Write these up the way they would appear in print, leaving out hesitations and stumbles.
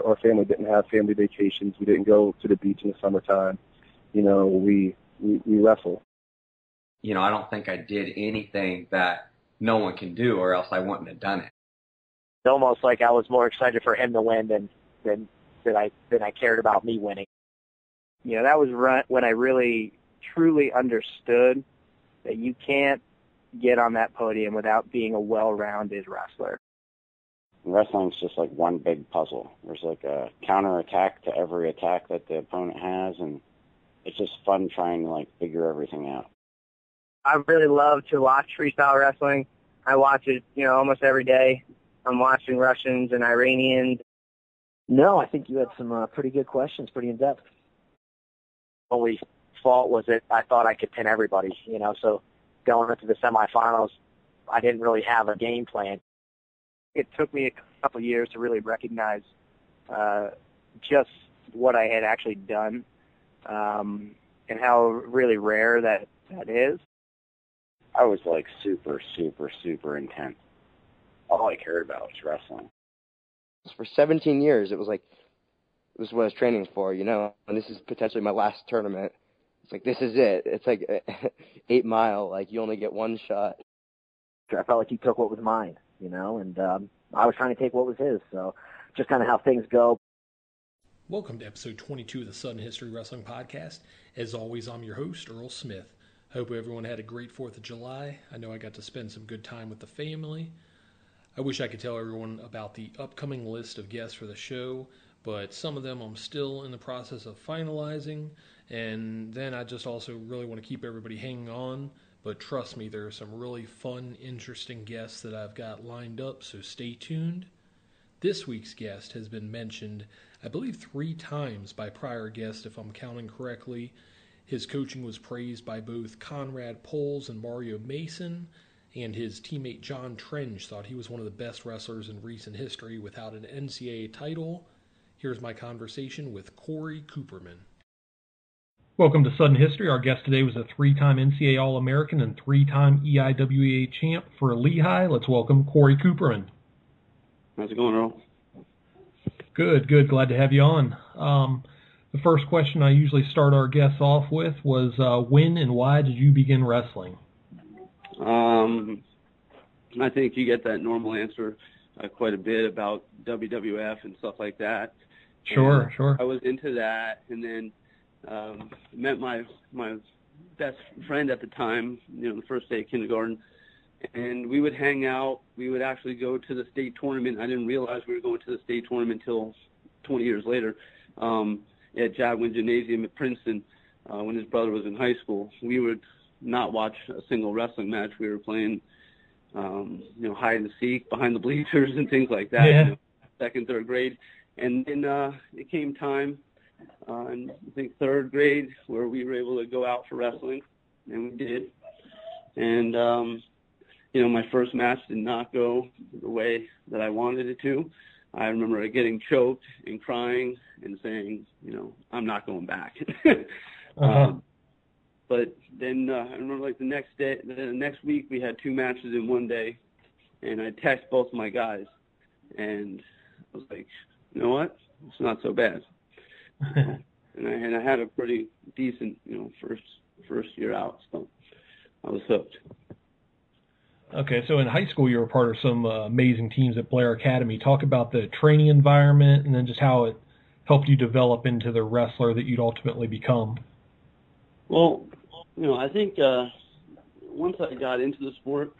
our family didn't have family vacations. We didn't go to the beach in the summertime. You know, we wrestle. You know, I don't think I did anything that no one can do, or else I wouldn't have done it. It's almost like I was more excited for him to win than I cared about me winning. You know, that was when I really truly understood that you can't get on that podium without being a well-rounded wrestler. Wrestling's just like one big puzzle. There's like a counterattack to every attack that the opponent has, and it's just fun trying to like figure everything out. I really love to watch freestyle wrestling. I watch it, you know, almost every day. I'm watching Russians and Iranians. No, I think you had some pretty good questions, pretty in-depth. Only fault was that I thought I could pin everybody, you know, so going into the semifinals, I didn't really have a game plan. It took me a couple of years to really recognize just what I had actually done and how really rare that is. I was like super, super, super intense. All I cared about was wrestling. For 17 years, it was like, this is what I was training for, you know, and this is potentially my last tournament. It's like, this is it. It's like 8 Mile, like you only get one shot. I felt like he took what was mine, you know, and I was trying to take what was his, so just kind of how things go. Welcome to episode 22 of the Sudden History Wrestling Podcast. As always, I'm your host, Earl Smith. Hope everyone had a great 4th of July. I know I got to spend some good time with the family. I wish I could tell everyone about the upcoming list of guests for the show, but some of them I'm still in the process of finalizing, and then I just also really want to keep everybody hanging on, but trust me, there are some really fun, interesting guests that I've got lined up, so stay tuned. This week's guest has been mentioned, I believe, 3 times by prior guests, if I'm counting correctly. His coaching was praised by both Conrad Poles and Mario Mason, and his teammate John Trench thought he was one of the best wrestlers in recent history without an NCAA title. Here's my conversation with Cory Cooperman. Welcome to Sudden History. Our guest today was a 3-time NCAA All-American and 3-time EIWA champ for Lehigh. Let's welcome Cory Cooperman. How's it going, Earl? Good, good. Glad to have you on. The first question I usually start our guests off with was, when and why did you begin wrestling? I think you get that normal answer quite a bit about WWF and stuff like that. Sure, and sure. I was into that, and then met my best friend at the time, you know, the first day of kindergarten, and we would hang out. We would actually go to the state tournament. I didn't realize we were going to the state tournament until 20 years later at Jadwin Gymnasium at Princeton when his brother was in high school. We would not watch a single wrestling match. We were playing, you know, hide and seek behind the bleachers and things like that, yeah. You know, second, third grade. And then it came time in, I think, third grade where we were able to go out for wrestling, and we did. And, you know, my first match did not go the way that I wanted it to. I remember getting choked and crying and saying, you know, I'm not going back. But then I remember, like, the next week we had 2 matches in one day, and I texted both my guys, and I was like, you know what? It's not so bad. and I had a pretty decent, you know, first year out, so I was hooked. Okay, so in high school you were part of some amazing teams at Blair Academy. Talk about the training environment and then just how it helped you develop into the wrestler that you'd ultimately become. Well, you know, I think once I got into the sport,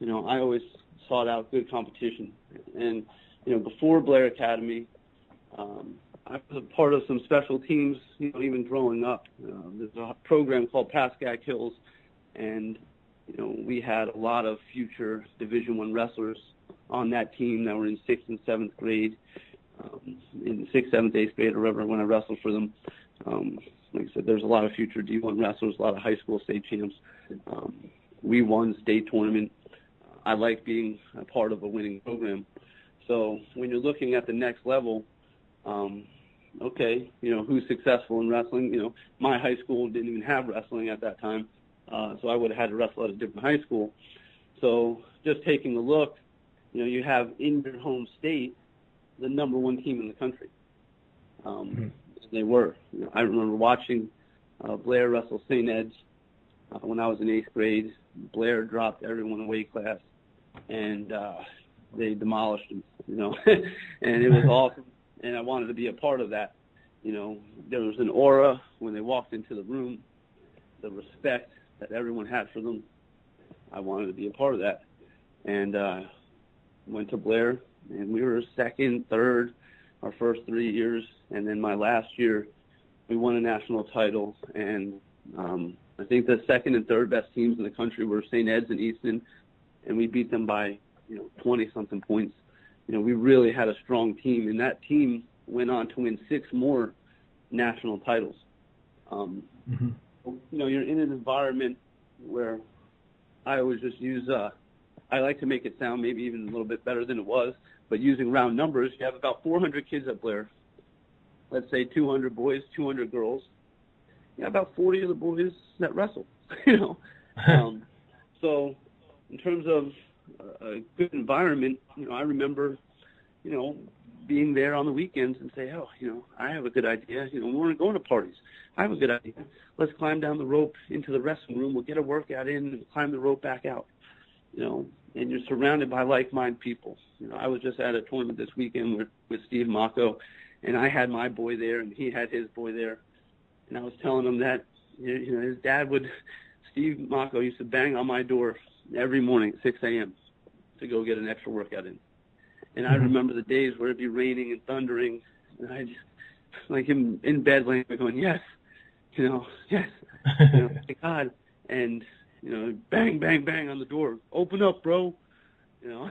you know, I always sought out good competition. And, you know, before Blair Academy, I was a part of some special teams, you know, even growing up. There's a program called Pascack Hills, and, you know, we had a lot of future Division I wrestlers on that team that were in 6th and 7th grade, in 6th, 7th, 8th grade, or whatever, when I wrestled for them. Like I said, there's a lot of future D1 wrestlers, a lot of high school state champs. We won state tournament. I like being a part of a winning program. So when you're looking at the next level, okay, you know, who's successful in wrestling? You know, my high school didn't even have wrestling at that time, so I would have had to wrestle at a different high school. So just taking a look, you know, you have in your home state the number one team in the country. They were. You know, I remember watching Blair wrestle St. Ed's when I was in 8th grade. Blair dropped everyone in weight class, and they demolished him, you know. And it was awesome, and I wanted to be a part of that. You know, there was an aura when they walked into the room, the respect that everyone had for them. I wanted to be a part of that. And went to Blair, and we were second, third, our first 3 years. And then my last year, we won a national title. And I think the second and third best teams in the country were St. Ed's and Easton, and we beat them by, you know, 20-something points. You know, we really had a strong team, and that team went on to win 6 more national titles. You know, you're in an environment where I always just use, I like to make it sound maybe even a little bit better than it was, but using round numbers, you have about 400 kids at Blair. Let's say 200 boys, 200 girls. You have about 40 of the boys that wrestle, you know. So in terms of a good environment, you know, I remember, you know, being there on the weekends and say, oh, you know, I have a good idea. You know, we weren't going to parties. I have a good idea. Let's climb down the rope into the wrestling room. We'll get a workout in and climb the rope back out, you know, and you're surrounded by like-minded people. You know, I was just at a tournament this weekend with Steve Mako, and I had my boy there and he had his boy there. And I was telling him that, you know, his dad would, Steve Mako used to bang on my door every morning at 6 a.m. to go get an extra workout in. And I remember the days where it'd be raining and thundering, and I just, like him in bed laying there going, yes, you know, yes, you know, thank God. And, you know, bang, bang, bang on the door. Open up, bro. You know,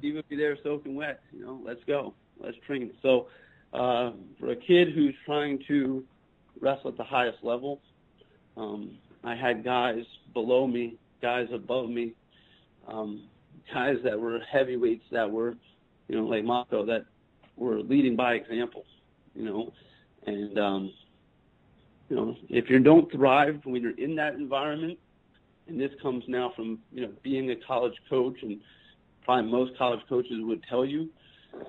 he would be there soaking wet, you know, let's go. Let's train. So for a kid who's trying to wrestle at the highest level, I had guys below me, guys above me, guys that were heavyweights that were, you know, like Mako, that were leading by example, you know. And, you know, if you don't thrive when you're in that environment, and this comes now from, you know, being a college coach, and probably most college coaches would tell you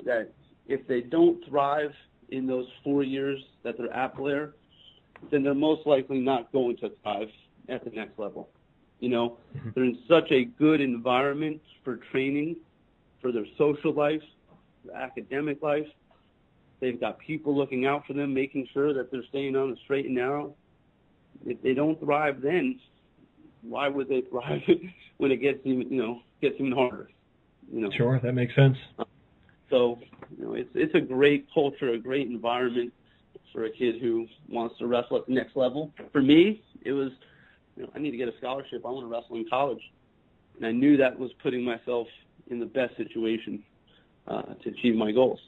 that if they don't thrive in those 4 years that they're at Blair, then they're most likely not going to thrive at the next level. You know, they're in such a good environment for training, for their social life, their academic life. They've got people looking out for them, making sure that they're staying on the straight and narrow. If they don't thrive then, why would they thrive when it gets even, you know, gets even harder? You know. Sure, that makes sense. So, you know, it's a great culture, a great environment for a kid who wants to wrestle at the next level. For me, it was, you know, I need to get a scholarship. I want to wrestle in college. And I knew that was putting myself in the best situation to achieve my goals.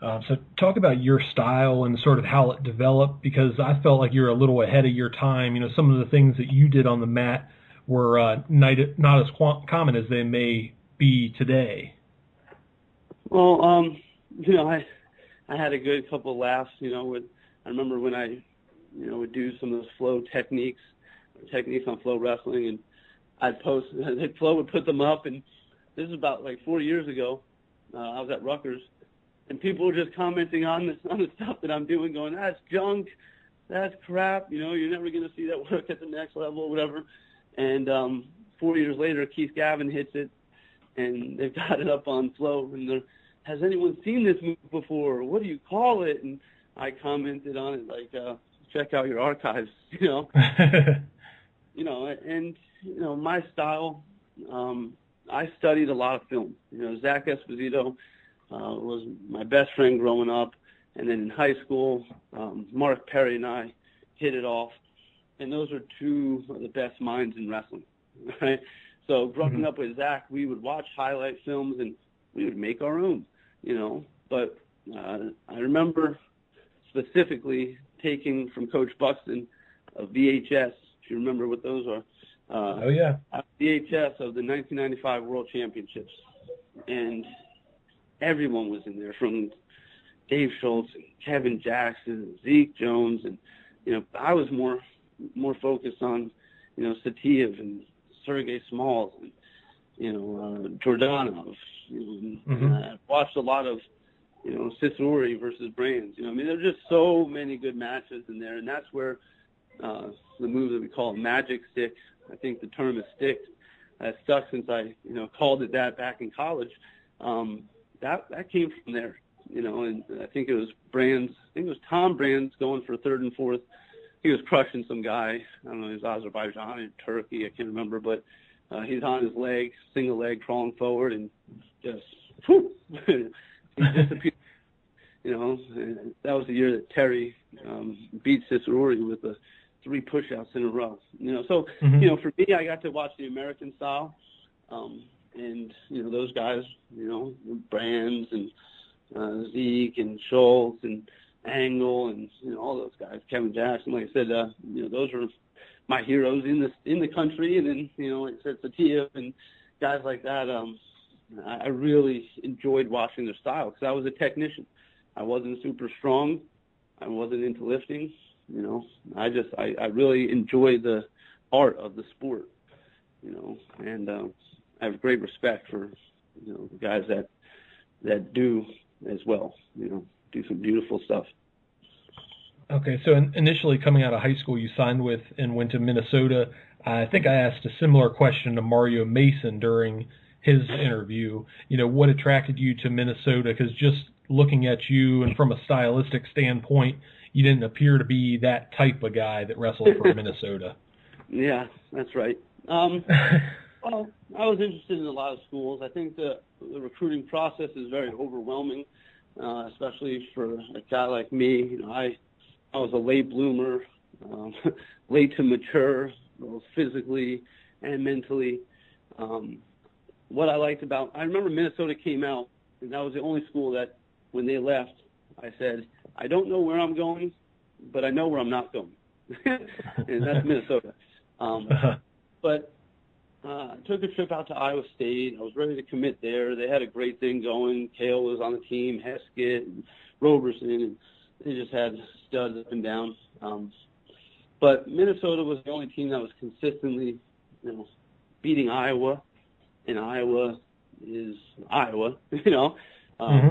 So talk about your style and sort of how it developed, because I felt like you're a little ahead of your time. You know, some of the things that you did on the mat were not as common as they may be today. Well, you know, I had a good couple of laughs, you know, with, I remember when I, you know, would do some of those flow techniques on flow wrestling, and I'd post, Flo would put them up, and this is about like 4 years ago, I was at Rutgers, and people were just commenting on the stuff that I'm doing, going, that's junk, that's crap, you know, you're never going to see that work at the next level, whatever, and 4 years later, Keith Gavin hits it, and they've got it up on Flo, and they're, has anyone seen this move before? What do you call it? And I commented on it like, check out your archives, you know. You know, and, you know, my style, I studied a lot of film. You know, Zach Esposito was my best friend growing up. And then in high school, Mark Perry and I hit it off. And those are two of the best minds in wrestling, right? So growing up with Zach, we would watch highlight films and we would make our own, you know. But I remember specifically taking from Coach Buxton a VHS, if you remember what those are. Oh, yeah. VHS of the 1995 World Championships. And everyone was in there, from Dave Schultz, and Kevin Jackson, Zeke Jones. And, you know, I was more focused on, you know, Satiev and Sergey Smalls and, Jordanov. I watched a lot of, Sisori versus Brands. There's just so many good matches in there, and that's where the move that we call magic stick. I think the term is stick. That's stuck since I, called it that back in college. That came from there, and I think it was Brands. I think it was Tom Brands going for third and fourth. He was crushing some guy. I don't know, he was Azerbaijan or Turkey. I can't remember, but he's on his leg, single leg, crawling forward, and just, whew, he disappeared. And that was the year that Terry beat Cicerori with the 3 push-outs in a row. So, for me, I got to watch the American style, and, those guys, Brands and Zeke and Schultz and Angle and all those guys, Kevin Jackson, like I said, those were my heroes in the country. And then, like I said, Satiev and guys like that, I really enjoyed watching their style because I was a technician. I wasn't super strong. I wasn't into lifting. I really enjoy the art of the sport, and I have great respect for, the guys that do as well, do some beautiful stuff. Okay, so initially coming out of high school, you signed with and went to Minnesota. I think I asked a similar question to Mario Mason during his interview. What attracted you to Minnesota? Because just looking at you and from a stylistic standpoint, you didn't appear to be that type of guy that wrestled for Minnesota. Yeah, that's right. Well, I was interested in a lot of schools. I think the recruiting process is very overwhelming, especially for a guy like me. I was a late bloomer, late to mature, both physically and mentally. What I liked about, I remember Minnesota came out, and that was the only school that when they left, I said, I don't know where I'm going, but I know where I'm not going. And that's Minnesota. I took a trip out to Iowa State. I was ready to commit there. They had a great thing going. Kale was on the team, Heskett, and Roberson, and they just had studs up and down. But Minnesota was the only team that was consistently, beating Iowa, and Iowa is Iowa,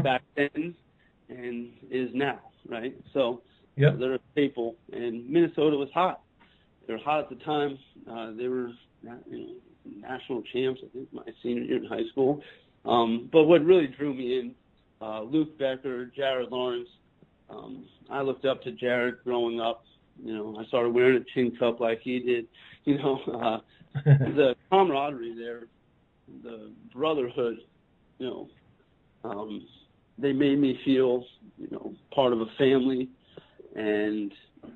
back then and is now, right? So yep. They're a staple, and Minnesota was hot. They were hot at the time. They were national champs, I think, my senior year in high school. But what really drew me in, Luke Becker, Jared Lawrence. I looked up to Jared growing up. I started wearing a chin cup like he did. The camaraderie there, the brotherhood, they made me feel, part of a family. And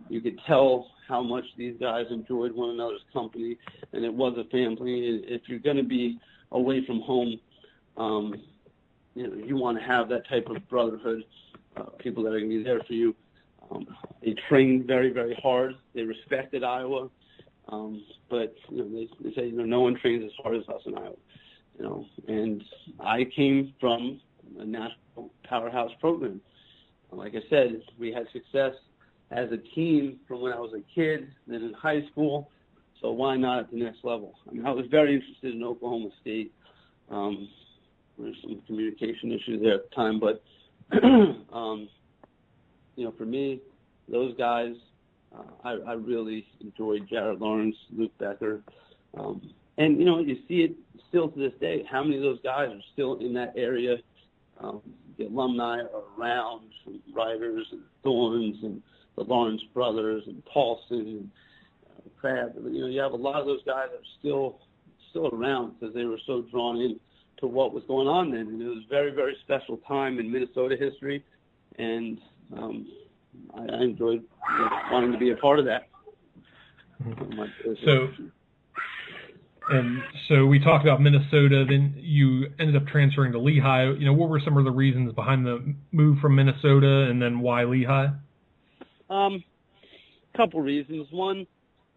you could tell how much these guys enjoyed one another's company, and it was a family. If you're going to be away from home, you want to have that type of brotherhood, people that are going to be there for you. They trained very, very hard. They respected Iowa, but they say no one trains as hard as us in Iowa. And I came from a national powerhouse program. Like I said, we had success as a team from when I was a kid, then in high school, so why not at the next level? I was very interested in Oklahoma State. There's some communication issues there at the time, but, for me, those guys, I really enjoyed Jared Lawrence, Luke Becker, and, you see it still to this day, how many of those guys are still in that area. The alumni are around, from Writers and Thorns and the Lawrence brothers and Paulson and Crab. You have a lot of those guys that are still around because they were so drawn in to what was going on then. And it was a very, very special time in Minnesota history, and I enjoyed wanting to be a part of that. So we talked about Minnesota, then you ended up transferring to Lehigh. What were some of the reasons behind the move from Minnesota, and then why Lehigh? Couple reasons. One,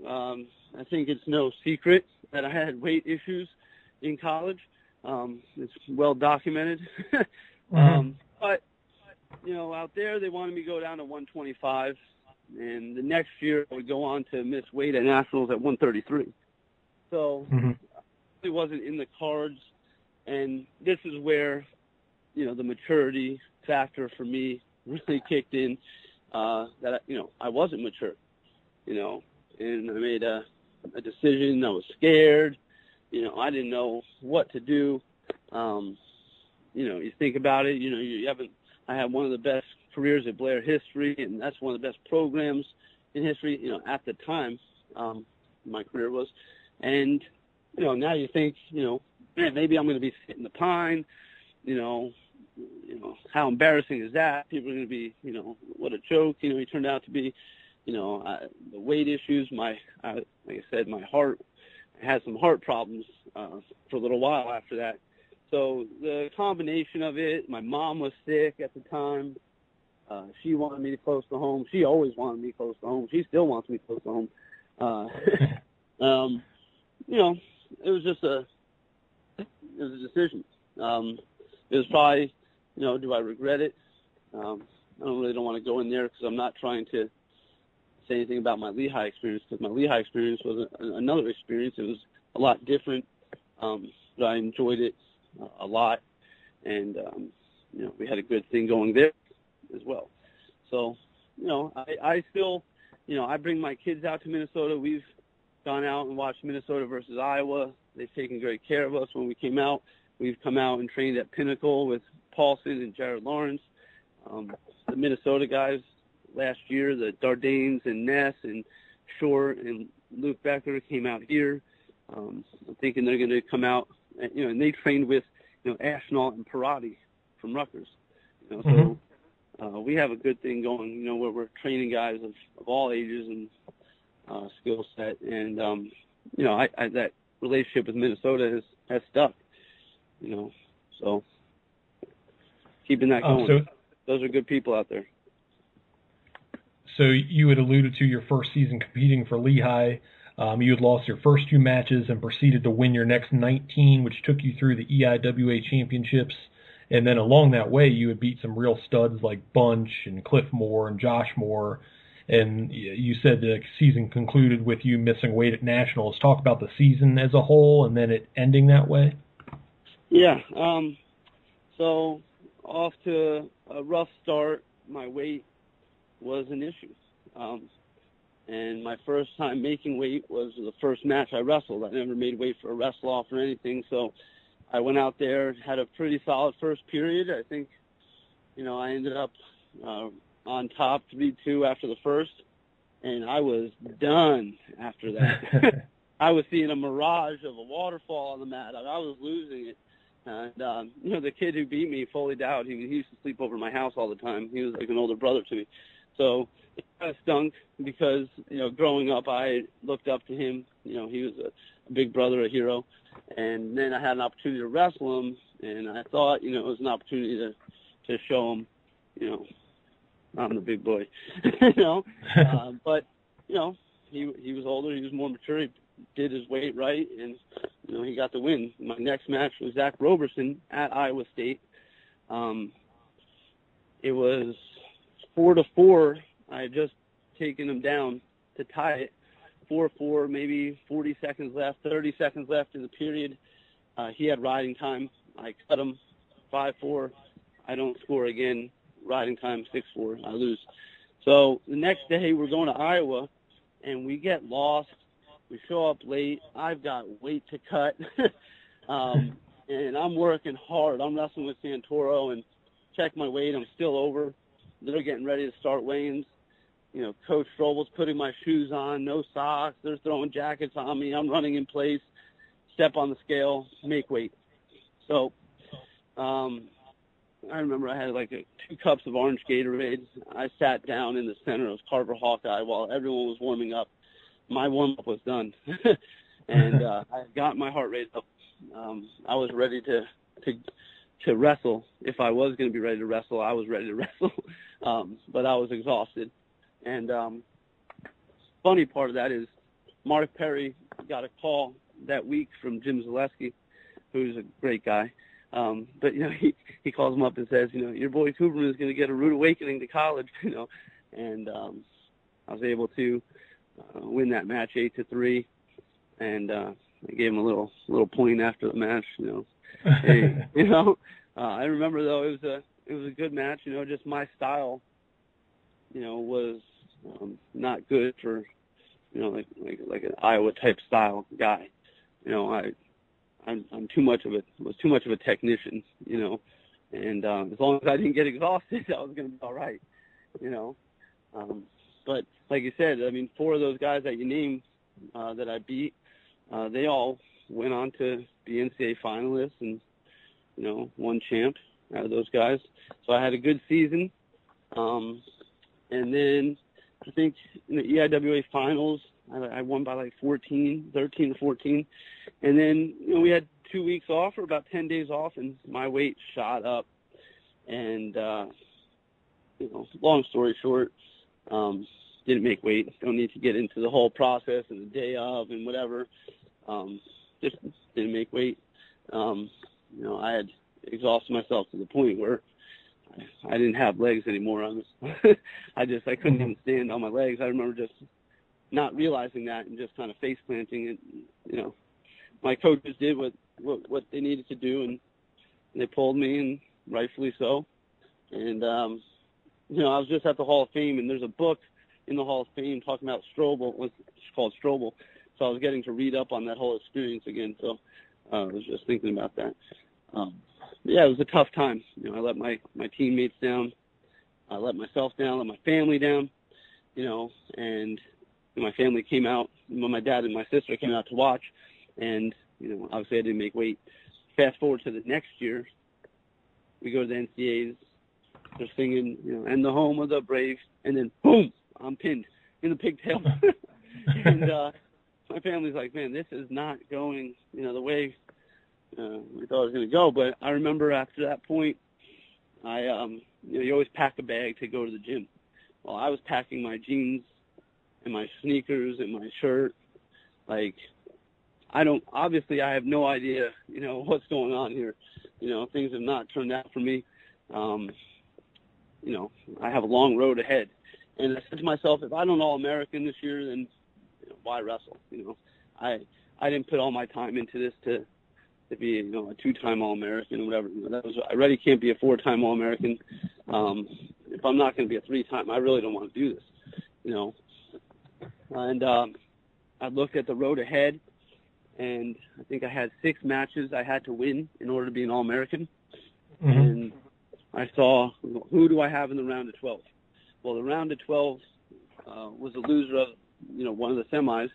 I think it's no secret that I had weight issues in college. It's well documented. But, out there they wanted me to go down to 125, and the next year I would go on to miss weight at nationals at 133. So really wasn't in the cards. And this is where, you know, the maturity factor for me really kicked in, that, you know, I wasn't mature, you know, and I made a decision. I was scared. You know, I didn't know what to do. You know, you think about it, you know, I had one of the best careers in Blair history, and that's one of the best programs in history, you know, at the time, my career was. And, you know, now you think, you know, man, maybe I'm going to be sitting the pine, you know, how embarrassing is that? People are going to be, you know, what a joke. You know, he turned out to be, you know, the weight issues, like I said, my heart, I had some heart problems for a little while after that. So the combination of it, my mom was sick at the time. She wanted me to close to home. She always wanted me close to home. She still wants me close to home. You know, it was just a decision. It was probably, you know, do I regret it? I don't want to go in there because I'm not trying to say anything about my Lehigh experience, because my Lehigh experience was another experience. It was a lot different, but I enjoyed it a lot, and, you know, we had a good thing going there as well. So, you know, I still, you know, I bring my kids out to Minnesota. We've gone out and watched Minnesota versus Iowa. They've taken great care of us when we came out. We've come out and trained at Pinnacle with Paulson and Jared Lawrence. The Minnesota guys last year, the Dardanes and Ness and Short and Luke Becker came out here. I'm thinking they're going to come out, you know, and they trained with, you know, Ashnault and Parati from Rutgers. You know, So we have a good thing going, you know, where we're training guys of all ages and skill set. And, you know, I that relationship with Minnesota has stuck. You know, so keeping that going. So, those are good people out there. So you had alluded to your first season competing for Lehigh. You had lost your first two matches and proceeded to win your next 19, which took you through the EIWA championships. And then along that way, you had beat some real studs like Bunch and Cliff Moore and Josh Moore. And you said the season concluded with you missing weight at Nationals. Talk about the season as a whole and then it ending that way. Yeah, so off to a rough start, my weight was an issue. And my first time making weight was the first match I wrestled. I never made weight for a wrestle-off or anything, so I went out there, had a pretty solid first period. I think, you know, I ended up on top 3-2 after the first, and I was done after that. I was seeing a mirage of a waterfall on the mat. I was losing it. And, you know, the kid who beat me, Foley Dowd, he used to sleep over my house all the time. He was like an older brother to me. So it kind of stunk because, you know, growing up, I looked up to him. You know, he was a big brother, a hero. And then I had an opportunity to wrestle him, and I thought, you know, it was an opportunity to show him, you know, I'm the big boy, you know. But, you know, he was older. He was more mature. He did his weight right, and, you know, he got the win. My next match was Zach Roberson at Iowa State. It was 4-4. I had just taken him down to tie it. 4-4, maybe 40 seconds left, 30 seconds left in the period. He had riding time. I cut him 5-4. I don't score again. Riding time 6-4. I lose. So the next day we're going to Iowa, and we get lost. We show up late. I've got weight to cut. And I'm working hard. I'm wrestling with Santoro and check my weight. I'm still over. They're getting ready to start weigh-ins. You know, Coach Strobel's putting my shoes on, no socks. They're throwing jackets on me. I'm running in place, step on the scale, make weight. So I remember I had like 2 cups of orange Gatorade. I sat down in the center of Carver Hawkeye while everyone was warming up. My warm-up was done, and I got my heart rate up. I was ready to wrestle. If I was going to be ready to wrestle, I was ready to wrestle, but I was exhausted. And funny part of that is Mark Perry got a call that week from Jim Zaleski, who's a great guy. But, you know, he calls him up and says, you know, your boy Cooperman is going to get a rude awakening to college, you know. And I was able to win that match 8-3, and I gave him a little point after the match, you know. Hey, you know, I remember though it was a good match, you know. Just my style, you know, was not good for, you know, like an Iowa type style guy. You know, I'm too much of a technician, you know. And as long as I didn't get exhausted, I was going to be all right, you know. But like you said, I mean, four of those guys that you named that I beat, they all went on to be NCAA finalists and, you know, one champ out of those guys. So I had a good season. And then I think in the EIWA finals, I won by like 13 to 14. And then, you know, we had 2 weeks off or about 10 days off, and my weight shot up. And, you know, long story short, didn't make weight. Don't need to get into the whole process and the day of and whatever. Just didn't make weight. You know, I had exhausted myself to the point where I didn't have legs anymore. I couldn't even stand on my legs. I remember just not realizing that and just kind of face planting it. You know, my coaches did what they needed to do, and they pulled me, and rightfully so. And you know, I was just at the Hall of Fame, and there's a book in the Hall of Fame talking about Strobel. It's called Strobel. So I was getting to read up on that whole experience again. So I was just thinking about that. Yeah, it was a tough time. You know, I let my teammates down. I let myself down, let my family down, you know, and my family came out. My dad and my sister came out to watch, and, you know, obviously I didn't make weight. Fast forward to the next year, we go to the NCAAs. They're singing, you know, and the home of the brave, and then, boom, I'm pinned in the pigtail. And my family's like, man, this is not going, you know, the way we thought it was going to go. But I remember after that point, I, you know, you always pack a bag to go to the gym. Well, I was packing my jeans and my sneakers and my shirt. Like, obviously I have no idea, you know, what's going on here. You know, things have not turned out for me. You know, I have a long road ahead. And I said to myself, if I don't All-American this year, then, you know, why wrestle? You know, I didn't put all my time into this to be, you know, a two-time All-American or whatever. You know, I already can't be a four-time All-American. If I'm not going to be a three-time, I really don't want to do this, you know. And I looked at the road ahead, and I think I had six matches I had to win in order to be an All-American. Mm-hmm. And I saw, who do I have in the round of 12? Well, the round of 12 was a loser of, you know, one of the semis,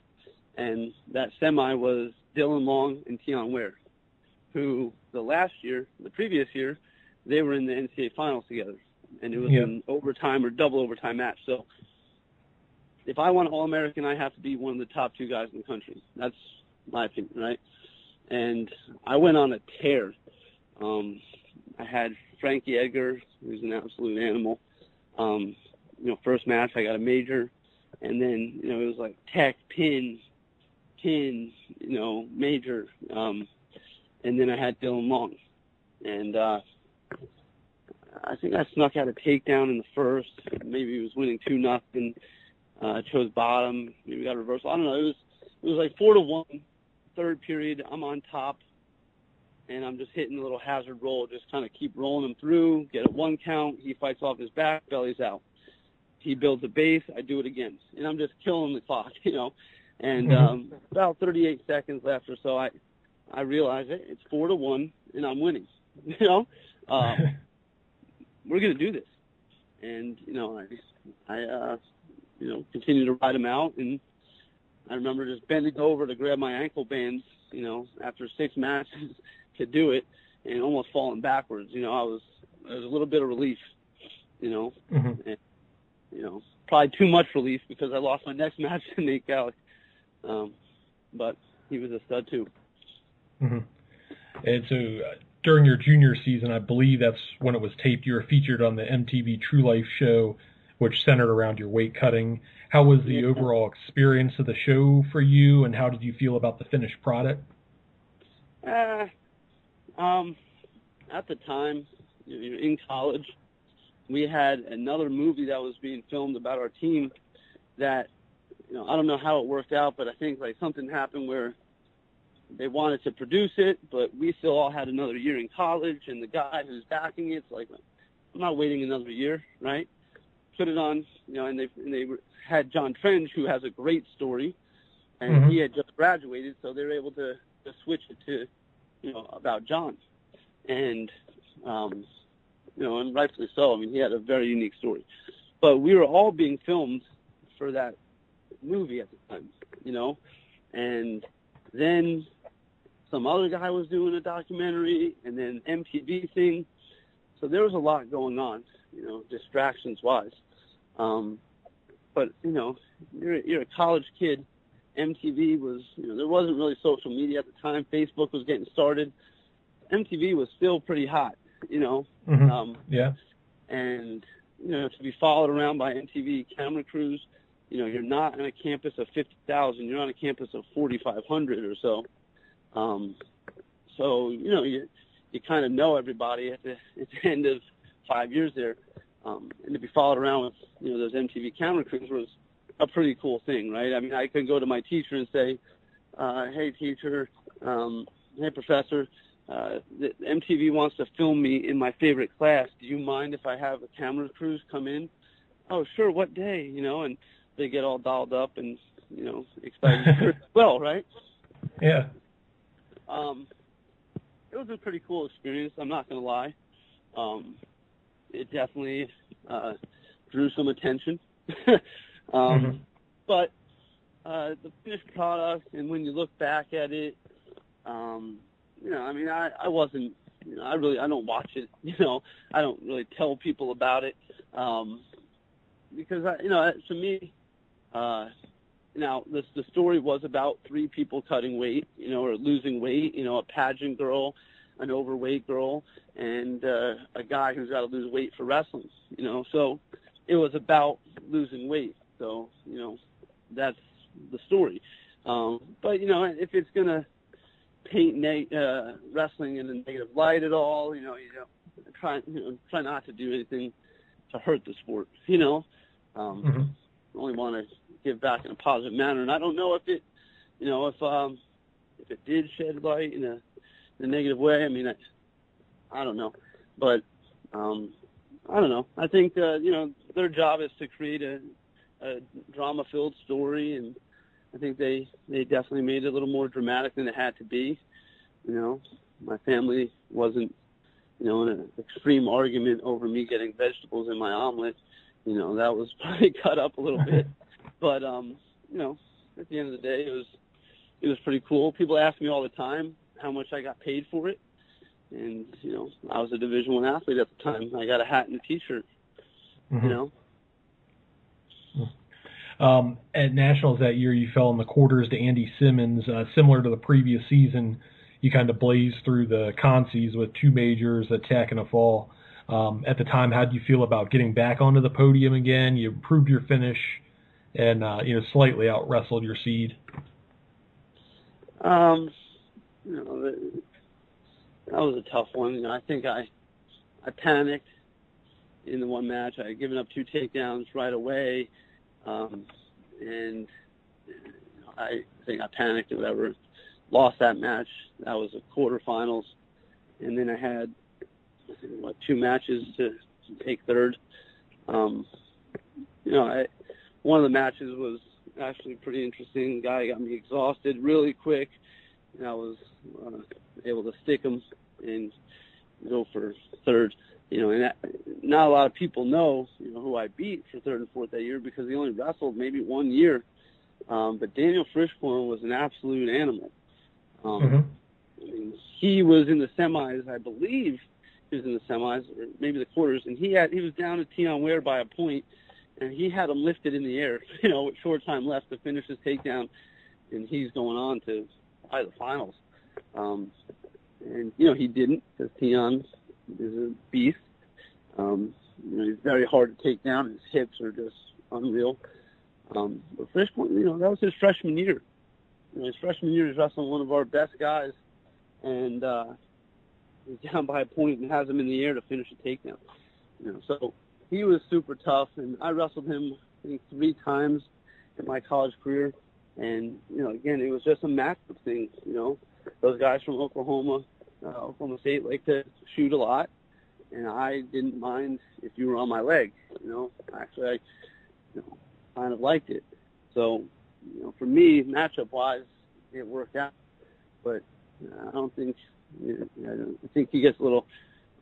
and that semi was Dylan Long and Teyon Ware, who the previous year, they were in the NCAA finals together, and it was an overtime or double overtime match. So if I want All-American, I have to be one of the top two guys in the country. That's my opinion, right? And I went on a tear. I had Frankie Edgar, who's an absolute animal. You know, first match I got a major, and then, you know, it was like tech, pin, you know, major. And then I had Dylan Long, and I think I snuck out a takedown in the first. Maybe he was winning 2-0. I chose bottom. Maybe got a reversal. I don't know. It was like 4-1, third period. I'm on top. And I'm just hitting a little hazard roll, just kind of keep rolling him through, get a one count. He fights off his back, belly's out. He builds a base, I do it again. And I'm just killing the clock, you know. And about 38 seconds left or so, I realize it's 4-1, and I'm winning, you know. We're going to do this. And, you know, I you know, continue to ride him out. And I remember just bending over to grab my ankle bands, you know, after six matches, to do it, and almost falling backwards. You know, it was a little bit of relief, you know, and, you know, probably too much relief because I lost my next match to Nate Gallick. But he was a stud too. Mm-hmm. And so during your junior season, I believe that's when it was taped, you were featured on the MTV True Life show, which centered around your weight cutting. How was the overall experience of the show for you, and how did you feel about the finished product? At the time, in college, we had another movie that was being filmed about our team that, you know, I don't know how it worked out, but I think like something happened where They wanted to produce it, but we still all had another year in college, and the guy who's backing it's like, I'm not waiting another year, right? Put it on, you know, and they had John Trench, who has a great story, and mm-hmm. he had just graduated, so they were able to switch it to, you know, about John. And, you know, and rightfully so. I mean, he had a very unique story. But we were all being filmed for that movie at the time, you know, and then some other guy was doing a documentary, and then MTV thing. So there was a lot going on, you know, distractions-wise. But, you know, you're a college kid. MTV was, you know, there wasn't really social media at the time. Facebook was getting started. MTV was still pretty hot, you know. Mm-hmm. Yeah. And, you know, to be followed around by MTV camera crews, you know, you're not on a campus of 50,000. You're on a campus of 4,500 or so. So, you know, you kind of know everybody at the end of 5 years there. And to be followed around with, you know, those MTV camera crews was a pretty cool thing, right? I mean, I could go to my teacher and say, hey, teacher, hey, professor, the MTV wants to film me in my favorite class. Do you mind if I have a camera crews come in? Oh, sure. What day? You know, and they get all dolled up and, you know, excited. Well, right? Yeah. It was a pretty cool experience. I'm not going to lie. It definitely drew some attention. Mm-hmm. But the finished product, and when you look back at it, you know, I mean, I wasn't, you know, I don't watch it. You know, I don't really tell people about it because, you know, to me, now the story was about three people cutting weight, you know, or losing weight, you know, a pageant girl, an overweight girl, and a guy who's got to lose weight for wrestling, you know. So it was about losing weight. So, you know, that's the story. But, you know, if it's going to paint wrestling in a negative light at all, you know, try not to do anything to hurt the sport, you know. Mm-hmm. Only want to give back in a positive manner. And I don't know if it, you know, if it did shed light in a negative way. I mean, I don't know. But I don't know. I think, you know, their job is to create a drama-filled story, and I think they definitely made it a little more dramatic than it had to be. You know, my family wasn't, you know, in an extreme argument over me getting vegetables in my omelet. You know, that was probably cut up a little bit. But, you know, at the end of the day, it was pretty cool. People ask me all the time how much I got paid for it. And, you know, I was a Division I athlete at the time. I got a hat and a T-shirt, mm-hmm. you know. At Nationals that year, you fell in the quarters to Andy Simmons. Similar to the previous season, you kind of blazed through the consies with two majors, a tech, and a fall. At the time, how did you feel about getting back onto the podium again? You improved your finish and, you know, slightly out-wrestled your seed. You know, that was a tough one. You know, I think I panicked in the one match. I had given up two takedowns right away, and I think I panicked or whatever. Lost that match. That was the quarterfinals, and then I had two matches to take third. You know, one of the matches was actually pretty interesting. The guy got me exhausted really quick, and I was able to stick him and go for third. You know, and not a lot of people know, you know, who I beat for third and fourth that year because he only wrestled maybe 1 year. But Daniel Frischkorn was an absolute animal. Mm-hmm. I mean, he was in the semis, I believe. He was in the semis, or maybe the quarters, and he was down to Teyon Ware by a point, and he had him lifted in the air, you know, with short time left to finish his takedown, and he's going on to the finals. And, you know, he didn't, because Teyon is a beast. You know, he's very hard to take down. His hips are just unreal. But Frischkorn, you know, that was his freshman year. You know, his freshman year, he's wrestling one of our best guys, and he's down by a point and has him in the air to finish a takedown. You know, so he was super tough, and I wrestled him, I think, 3 times in my college career. And, you know, again, it was just a matchup thing, you know. those guys from Oklahoma State like to shoot a lot, and I didn't mind if you were on my leg. You know, actually, I kind of liked it. So, you know, for me, matchup-wise, it worked out. But I don't think, you know, I think he gets a little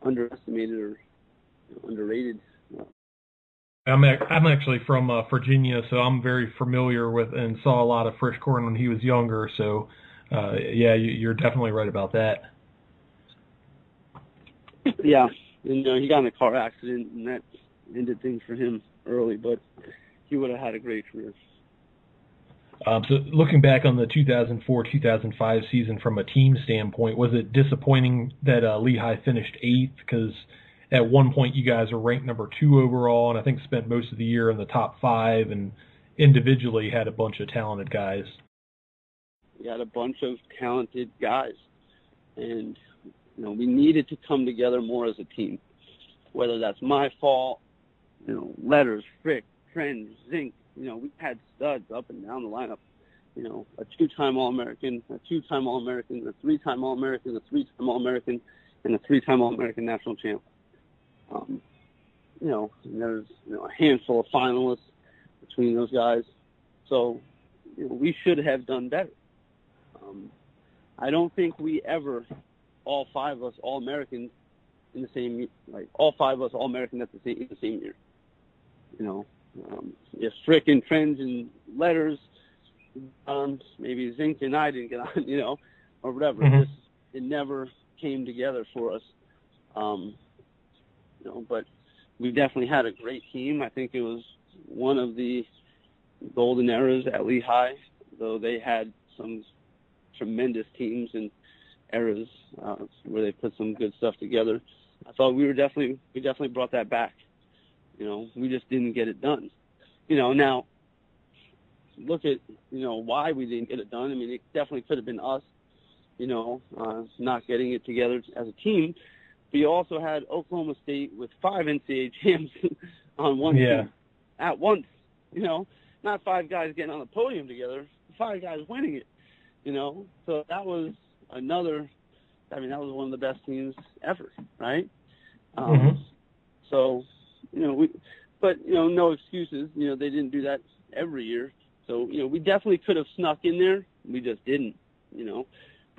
underestimated or underrated. I'm actually from Virginia, so I'm very familiar with and saw a lot of Frisch Korn when he was younger. So, yeah, you're definitely right about that. Yeah, and, you know, he got in a car accident, and that ended things for him early, but he would have had a great career. So looking back on the 2004-2005 season from a team standpoint, was it disappointing that Lehigh finished 8th? Because at one point you guys were ranked number 2 overall, and I think spent most of the year in the top 5 and individually had a bunch of talented guys. We had a bunch of talented guys, and you know, we needed to come together more as a team, whether that's my fault, you know, Letters, Frick, Trench, Zink. You know, we had studs up and down the lineup. You know, a 2-time All-American, a 2-time All-American, a 3-time All-American, a 3-time All-American, and a 3-time All-American national champ. You know, there's, you know, a handful of finalists between those guys. So, you know, we should have done better. I don't think we ever, all 5 of us All-Americans in the same, like all 5 of us All-Americans at the same, in the same year. You know. If Frick and Trench and Letters, maybe Zink and I didn't get on, you know, or whatever. Mm-hmm. It never came together for us. You know, but we definitely had a great team. I think it was one of the golden eras at Lehigh, though they had some tremendous teams and eras where they put some good stuff together. I thought we definitely brought that back. You know, we just didn't get it done. You know, now look at, you know, why we didn't get it done. I mean, it definitely could have been us, you know, not getting it together as a team. We also had Oklahoma State with 5 NCAA champs on one team at once. You know, not 5 guys getting on the podium together, 5 guys winning it. You know, so that was another. I mean, that was one of the best teams ever, right? So. You know, but no excuses. You know, they didn't do that every year. So, you know, we definitely could have snuck in there. We just didn't, you know.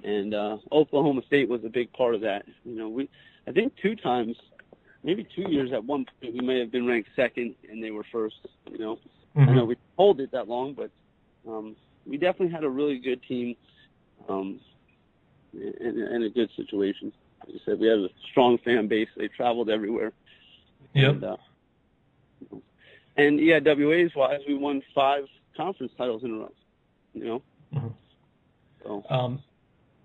And Oklahoma State was a big part of that. You know, I think 2 times, maybe 2 years at one point, we may have been ranked 2nd and they were 1st, you know. Mm-hmm. I know we hold it that long, but we definitely had a really good team and a good situation. Like I said, we had a strong fan base. They traveled everywhere. Yep. And EIWA's wise, we won 5 conference titles in a row. You know. Mm-hmm.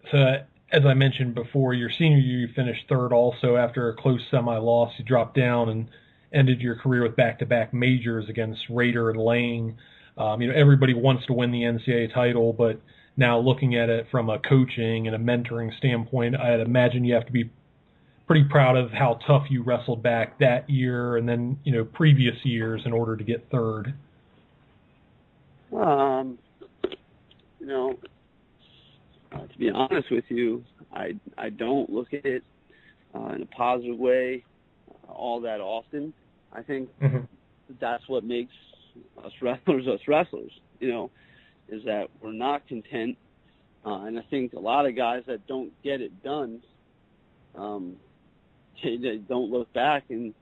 So as I mentioned before, your senior year you finished 3rd. Also, after a close semi-loss, you dropped down and ended your career with back-to-back majors against Rader and Lang. You know, everybody wants to win the NCAA title, but now looking at it from a coaching and a mentoring standpoint, I'd imagine you have to be pretty proud of how tough you wrestled back that year and then, you know, previous years in order to get 3rd. You know, to be honest with you, I don't look at it in a positive way all that often. I think that's what makes us wrestlers, you know, is that we're not content. And I think a lot of guys that don't get it done, they don't look back and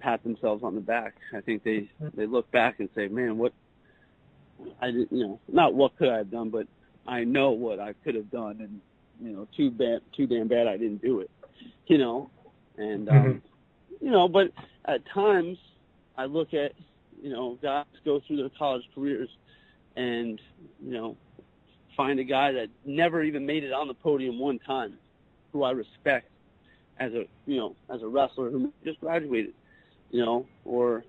pat themselves on the back. I think they look back and say, man, what I didn't, you know, not what could I have done, but I know what I could have done. And, you know, too damn bad I didn't do it, you know. And, you know, but at times I look at, you know, guys go through their college careers and, you know, find a guy that never even made it on the podium one time who I respect as a wrestler who just graduated, you know, or,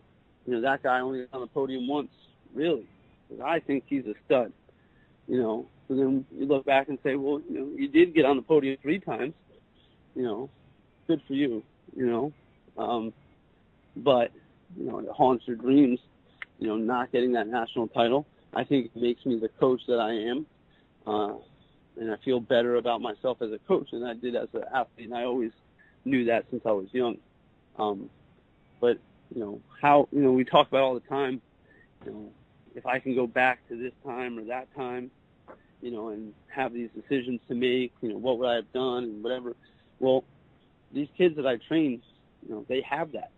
you know, that guy only got on the podium once, really. I think he's a stud, you know. So then you look back and say, well, you know, you did get on the podium 3 times, you know, good for you, you know. But, you know, it haunts your dreams, you know, not getting that national title. I think it makes me the coach that I am. and I feel better about myself as a coach than I did as an athlete. And I always knew that since I was young. But, you know, how, you know, we talk about all the time, you know, if I can go back to this time or that time, you know, and have these decisions to make, you know, what would I have done and whatever. Well, these kids that I train, you know, they have that.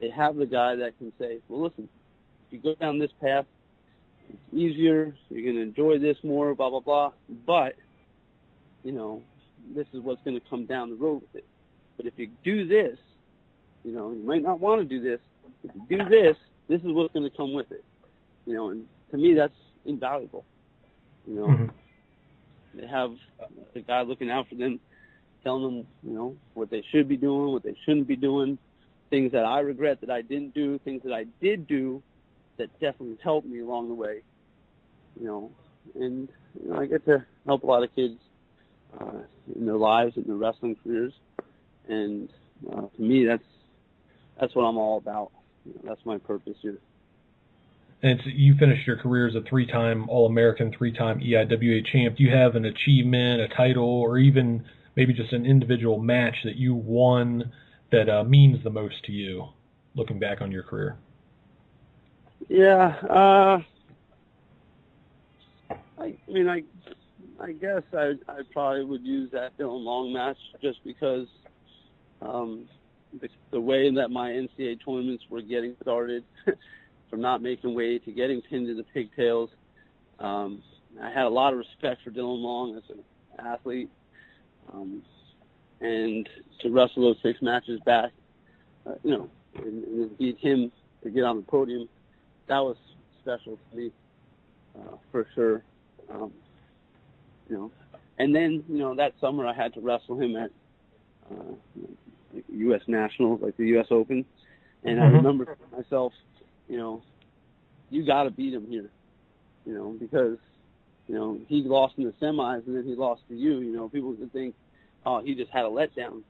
They have the guy that can say, well, listen, if you go down this path, it's easier, you're going to enjoy this more, blah, blah, blah, but, you know, this is what's going to come down the road with it. But if you do this, you know, you might not want to do this. If you do this, this is what's going to come with it. You know, and to me, that's invaluable. You know, mm-hmm. They have a guy looking out for them, telling them, you know, what they should be doing, what they shouldn't be doing, things that I regret that I didn't do, things that I did do that definitely helped me along the way. You know, and you know, I get to help a lot of kids in their lives, in their wrestling careers, and to me, that's what I'm all about. You know, that's my purpose here. And you finished your career as a three-time All-American, three-time EIWA champ. Do you have an achievement, a title, or even maybe just an individual match that you won that means the most to you, looking back on your career? Yeah, I guess I probably would use that Dylan Long match just because the way that my NCAA tournaments were getting started, from not making weight to getting pinned to the pigtails. I had a lot of respect for Dylan Long as an athlete. And to wrestle those six matches back, you know, and beat him to get on the podium, that was special to me, for sure. You know, and then, you know, that summer I had to wrestle him at U.S. Nationals, like the U.S. Open. And I remember myself, you know, you got to beat him here, you know, because, you know, he lost in the semis and then he lost to you. You know, people could think, oh, he just had a letdown.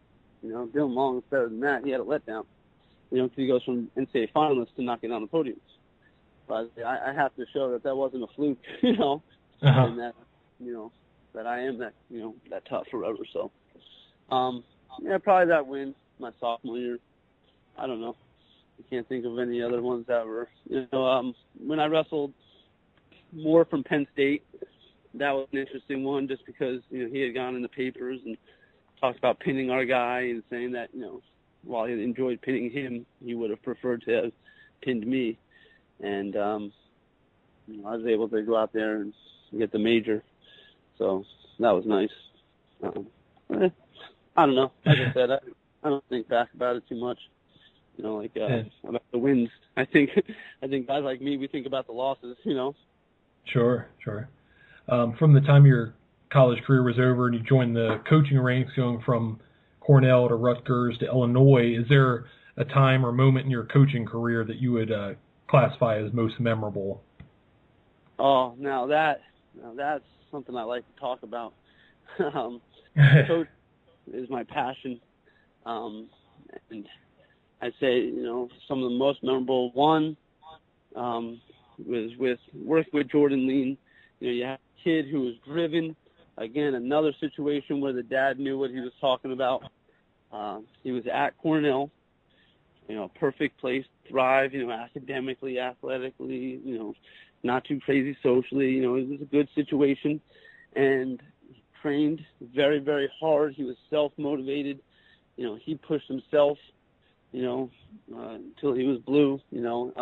You know, Dylan Long is better than that. He had a letdown. You know, because he goes from NCAA finalists to knocking on the podiums. But I have to show that that wasn't a fluke, you know, and that, you know, that I am that, you know, that tough forever. So, yeah, probably that win my sophomore year. I don't know. I can't think of any other ones that were, you know, when I wrestled Moore from Penn State, that was an interesting one just because, you know, he had gone in the papers and talked about pinning our guy and saying that, you know, while he enjoyed pinning him, he would have preferred to have pinned me. And, you know, I was able to go out there and get the major. So that was nice. I don't know. Like I said, I don't think back about it too much. You know, like about the wins. I think guys like me, we think about the losses. You know. Sure, sure. From the time your college career was over and you joined the coaching ranks, going from Cornell to Rutgers to Illinois, is there a time or moment in your coaching career that you would classify as most memorable? Oh, now that's something I like to talk about. Coach is my passion, and I'd say, you know, some of the most memorable. One was with working with Jordan Lean. You know, you have a kid who was driven. Again, another situation where the dad knew what he was talking about. He was at Cornell, you know, perfect place to thrive, you know, academically, athletically, you know, not too crazy socially. You know, it was a good situation. And he trained very, very hard. He was self-motivated. You know, he pushed himself, you know, until he was blue, you know.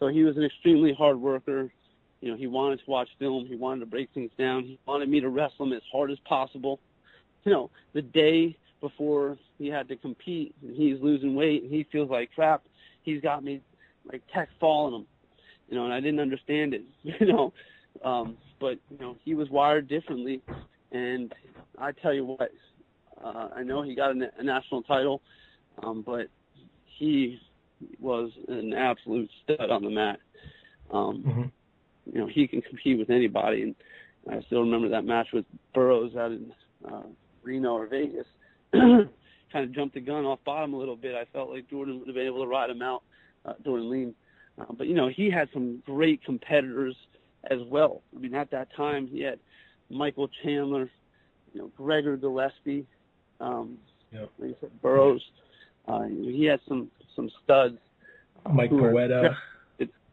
So he was an extremely hard worker. You know, he wanted to watch film. He wanted to break things down. He wanted me to wrestle him as hard as possible. You know, the day before he had to compete, and he's losing weight, and he feels like crap. He's got me, like, tech falling him, you know, and I didn't understand it, you know. But, you know, he was wired differently. And I tell you what, I know he got a national title. But he was an absolute stud on the mat. You know, he can compete with anybody. And I still remember that match with Burroughs out in Reno or Vegas. Kind of jumped the gun off bottom a little bit. I felt like Jordan would have been able to ride him out, Jordan Lean. But, you know, he had some great competitors as well. I mean, at that time, he had Michael Chandler, Gregor Gillespie, like I said, Burroughs. He had some studs. Mike Poeta.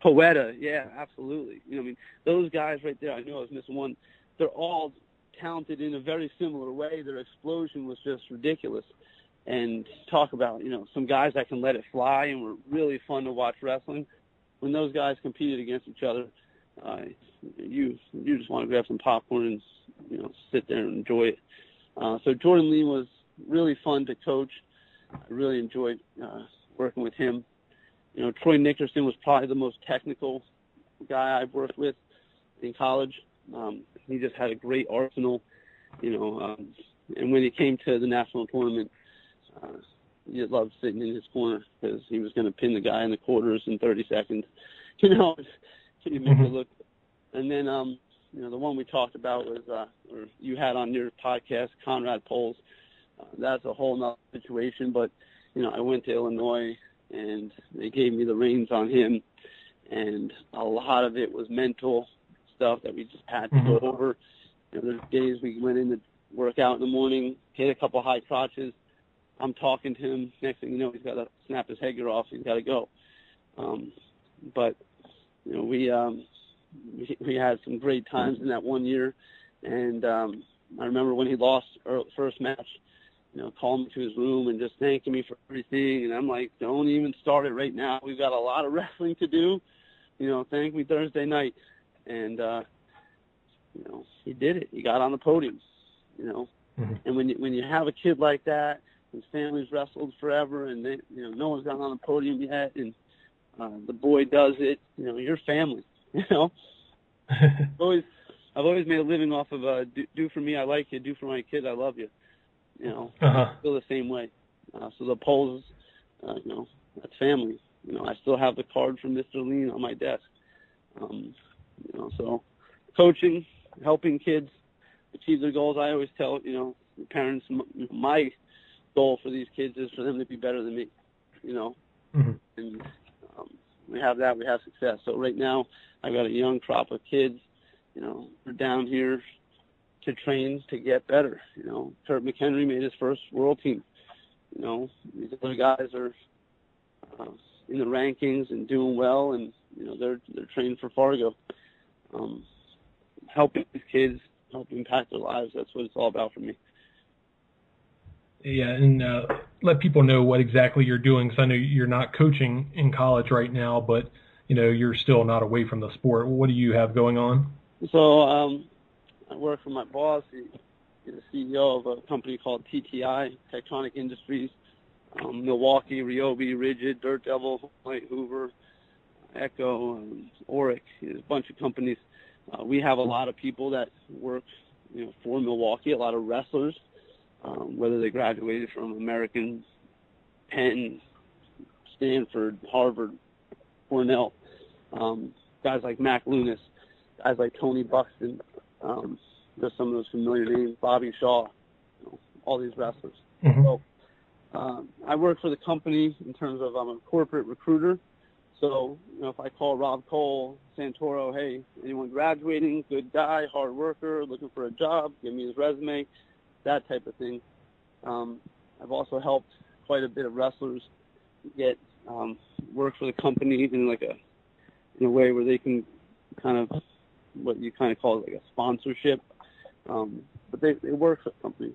Poeta, yeah, absolutely. Those guys right there, I know I was missing one. They're all talented in a very similar way. Their explosion was just ridiculous. And talk about, some guys that can let it fly and were really fun to watch wrestling. When those guys competed against each other, you just want to grab some popcorn and, sit there and enjoy it. So Jordan Lee was really fun to coach. I really enjoyed working with him. Troy Nickerson was probably the most technical guy I've worked with in college. He just had a great arsenal, and when he came to the national tournament, you loved sitting in his corner because he was going to pin the guy in the quarters in 30 seconds, to make it look. And then, the one we talked about was, or you had on your podcast, Conrad Poles. That's a whole nother situation, but, I went to Illinois and they gave me the reins on him, and a lot of it was mental stuff that we just had to go over. There's days we went in to work out in the morning, hit a couple high crotches. I'm talking to him. Next thing you know, he's got to snap his headgear off. He's got to go. But, we had some great times in that one year. And I remember when he lost our first match, calling me to his room and just thanking me for everything. And I'm like, don't even start it right now. We've got a lot of wrestling to do. Thank me Thursday night. And, he did it. He got on the podium, And when you have a kid like that, his family's wrestled forever, and they, no one's gotten on the podium yet, and the boy does it. Your family. I've always made a living off of do for me, I like you. Do for my kid, I love you. Feel the same way. So the Poles, that's family. I still have the card from Mr. Lean on my desk. So coaching, helping kids achieve their goals. I always tell parents, my goal for these kids is for them to be better than me. And we have success. So right now, I've got a young crop of kids. We're down here to train to get better. Kurt McHenry made his first world team. These other guys are in the rankings and doing well, and they're trained for Fargo. Helping these kids, help impact their lives. That's what it's all about for me. Yeah, and let people know what exactly you're doing, because I know you're not coaching in college right now, but you're still not away from the sport. What do you have going on? So I work for my boss. He's the CEO of a company called TTI, Tektronix Industries, Milwaukee, Ryobi, Rigid, Dirt Devil, Light Hoover, Echo, Oric, a bunch of companies. We have a lot of people that work for Milwaukee, a lot of wrestlers, whether they graduated from American, Penn, Stanford, Harvard, Cornell, guys like Mac Lunas, guys like Tony Buxton, just some of those familiar names, Bobby Shaw, all these wrestlers. So I work for the company in terms of I'm a corporate recruiter. So, if I call Rob Cole, Santoro, hey, anyone graduating, good guy, hard worker, looking for a job, give me his resume, that type of thing. I've also helped quite a bit of wrestlers get work for the company in a way where they can kind of, what you kind of call like a sponsorship. But they work for the company.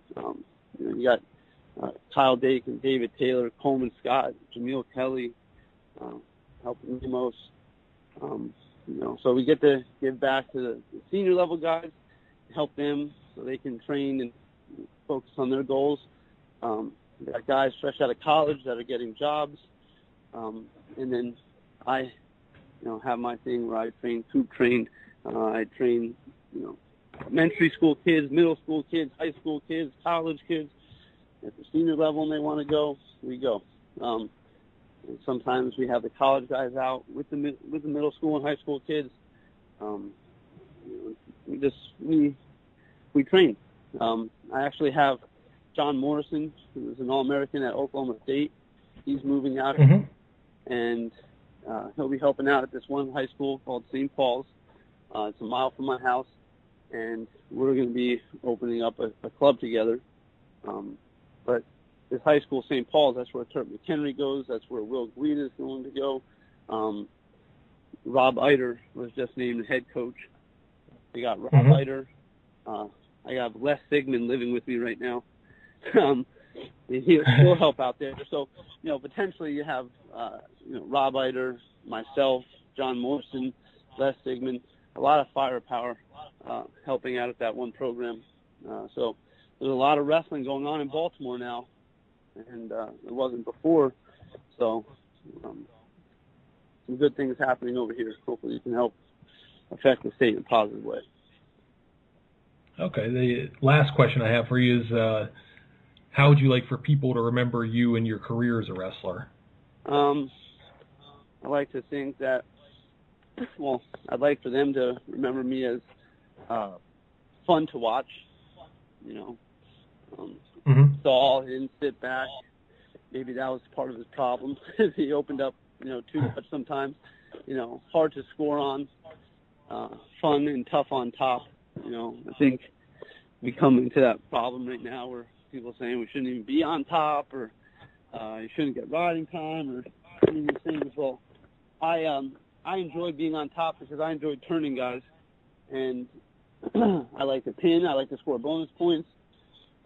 You got Kyle Dake and David Taylor, Coleman Scott, Jamil Kelly, helping Nemos, so we get to give back to the senior level guys, help them so they can train and focus on their goals. We got guys fresh out of college that are getting jobs, and then I, have my thing where I train, I train, elementary school kids, middle school kids, high school kids, college kids. At the senior level, and they want to go, we go. And sometimes we have the college guys out with the middle school and high school kids. We train. I actually have John Morrison, who was an All-American at Oklahoma State. He's moving out, and he'll be helping out at this one high school called St. Paul's. It's a mile from my house, and we're going to be opening up a club together. But this high school, St. Paul's, that's where Kurt McHenry goes. That's where Will Green is going to go. Rob Eiter was just named head coach. We got Rob Eiter. I got Les Sigmund living with me right now. He'll help out there. So, you know, potentially you have, Rob Eiter, myself, John Morrison, Les Sigmund, a lot of firepower helping out at that one program. So there's a lot of wrestling going on in Baltimore now, and it wasn't before. So some good things happening over here. Hopefully you can help affect the state in a positive way. Okay. The last question I have for you is, how would you like for people to remember you and your career as a wrestler? I like to think that, well, I'd like for them to remember me as fun to watch. You know, Saul, he didn't sit back. Maybe that was part of his problem. He opened up, too much sometimes. Hard to score on, fun and tough on top. I think we come into that problem right now where people saying we shouldn't even be on top, or you shouldn't get riding time, or any of these things. Well, I enjoy being on top because I enjoy turning guys, and I like to pin. I like to score bonus points.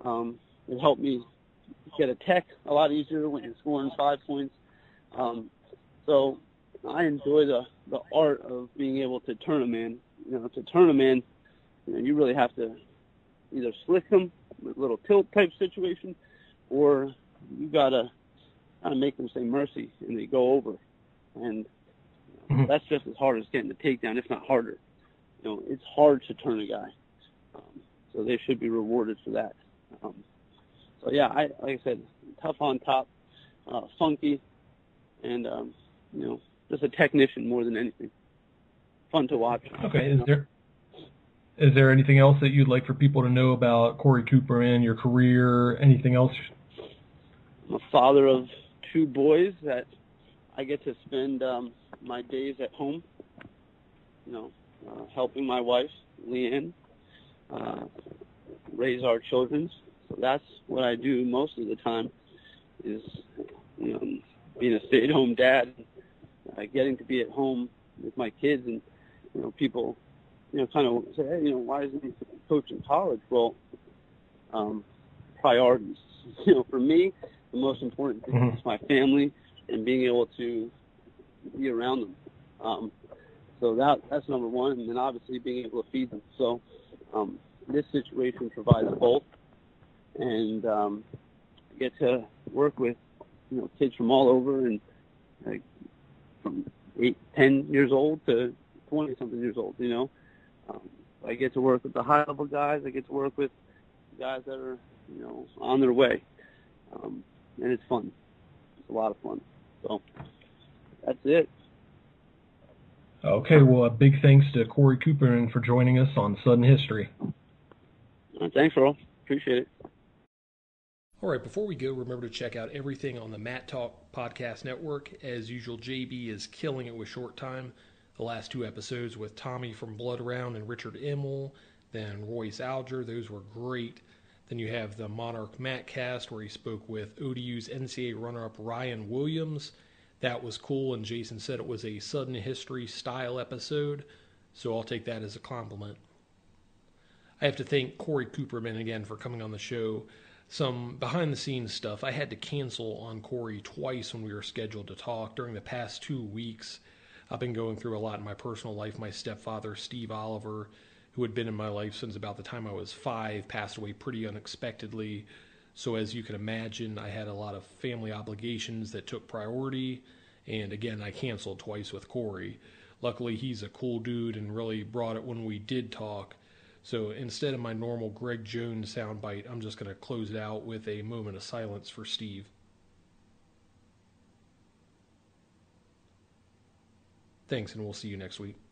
It helped me get a tech a lot easier when you're scoring 5 points. So I enjoy the art of being able to turn a man. To turn a man, you really have to either slick him with a little tilt type situation, or you gotta make them say mercy and they go over. And that's just as hard as getting the takedown, if not harder. It's hard to turn a guy. So they should be rewarded for that. So yeah, like I said, tough on top, funky, and just a technician more than anything. Fun to watch. Okay. Is there anything else that you'd like for people to know about Cory Cooperman, your career, anything else? I'm a father of two boys that I get to spend my days at home, helping my wife, Leanne, raise our children. So that's what I do most of the time is, being a stay-at-home dad, getting to be at home with my kids, and, people... kind of say, hey, why isn't he coaching college? Well, priorities. For me, the most important thing is my family and being able to be around them. So that's number one, and then obviously being able to feed them. So this situation provides both, and I get to work with kids from all over, and like from 8, 10 years old to 20-something years old. I get to work with the high-level guys. I get to work with guys that are, on their way. And it's fun. It's a lot of fun. So that's it. Okay. Well, a big thanks to Cory Cooperman for joining us on Sudden History. Thanks, Earl. Appreciate it. All right. Before we go, remember to check out everything on the Matt Talk Podcast Network. As usual, JB is killing it with short time. The last two episodes with Tommy from Blood Round and Richard Emmel, then Royce Alger, those were great. Then you have the Monarch Mattcast where he spoke with ODU's NCAA runner-up Ryan Williams. That was cool, and Jason said it was a sudden history style episode, so I'll take that as a compliment. I have to thank Cory Cooperman again for coming on the show. Some behind-the-scenes stuff. I had to cancel on Cory twice when we were scheduled to talk during the past 2 weeks. I've been going through a lot in my personal life. My stepfather, Steve Oliver, who had been in my life since about the time I was 5, passed away pretty unexpectedly. So as you can imagine, I had a lot of family obligations that took priority. And again, I canceled twice with Cory. Luckily, he's a cool dude and really brought it when we did talk. So instead of my normal Greg Jones soundbite, I'm just going to close it out with a moment of silence for Steve. Thanks, and we'll see you next week.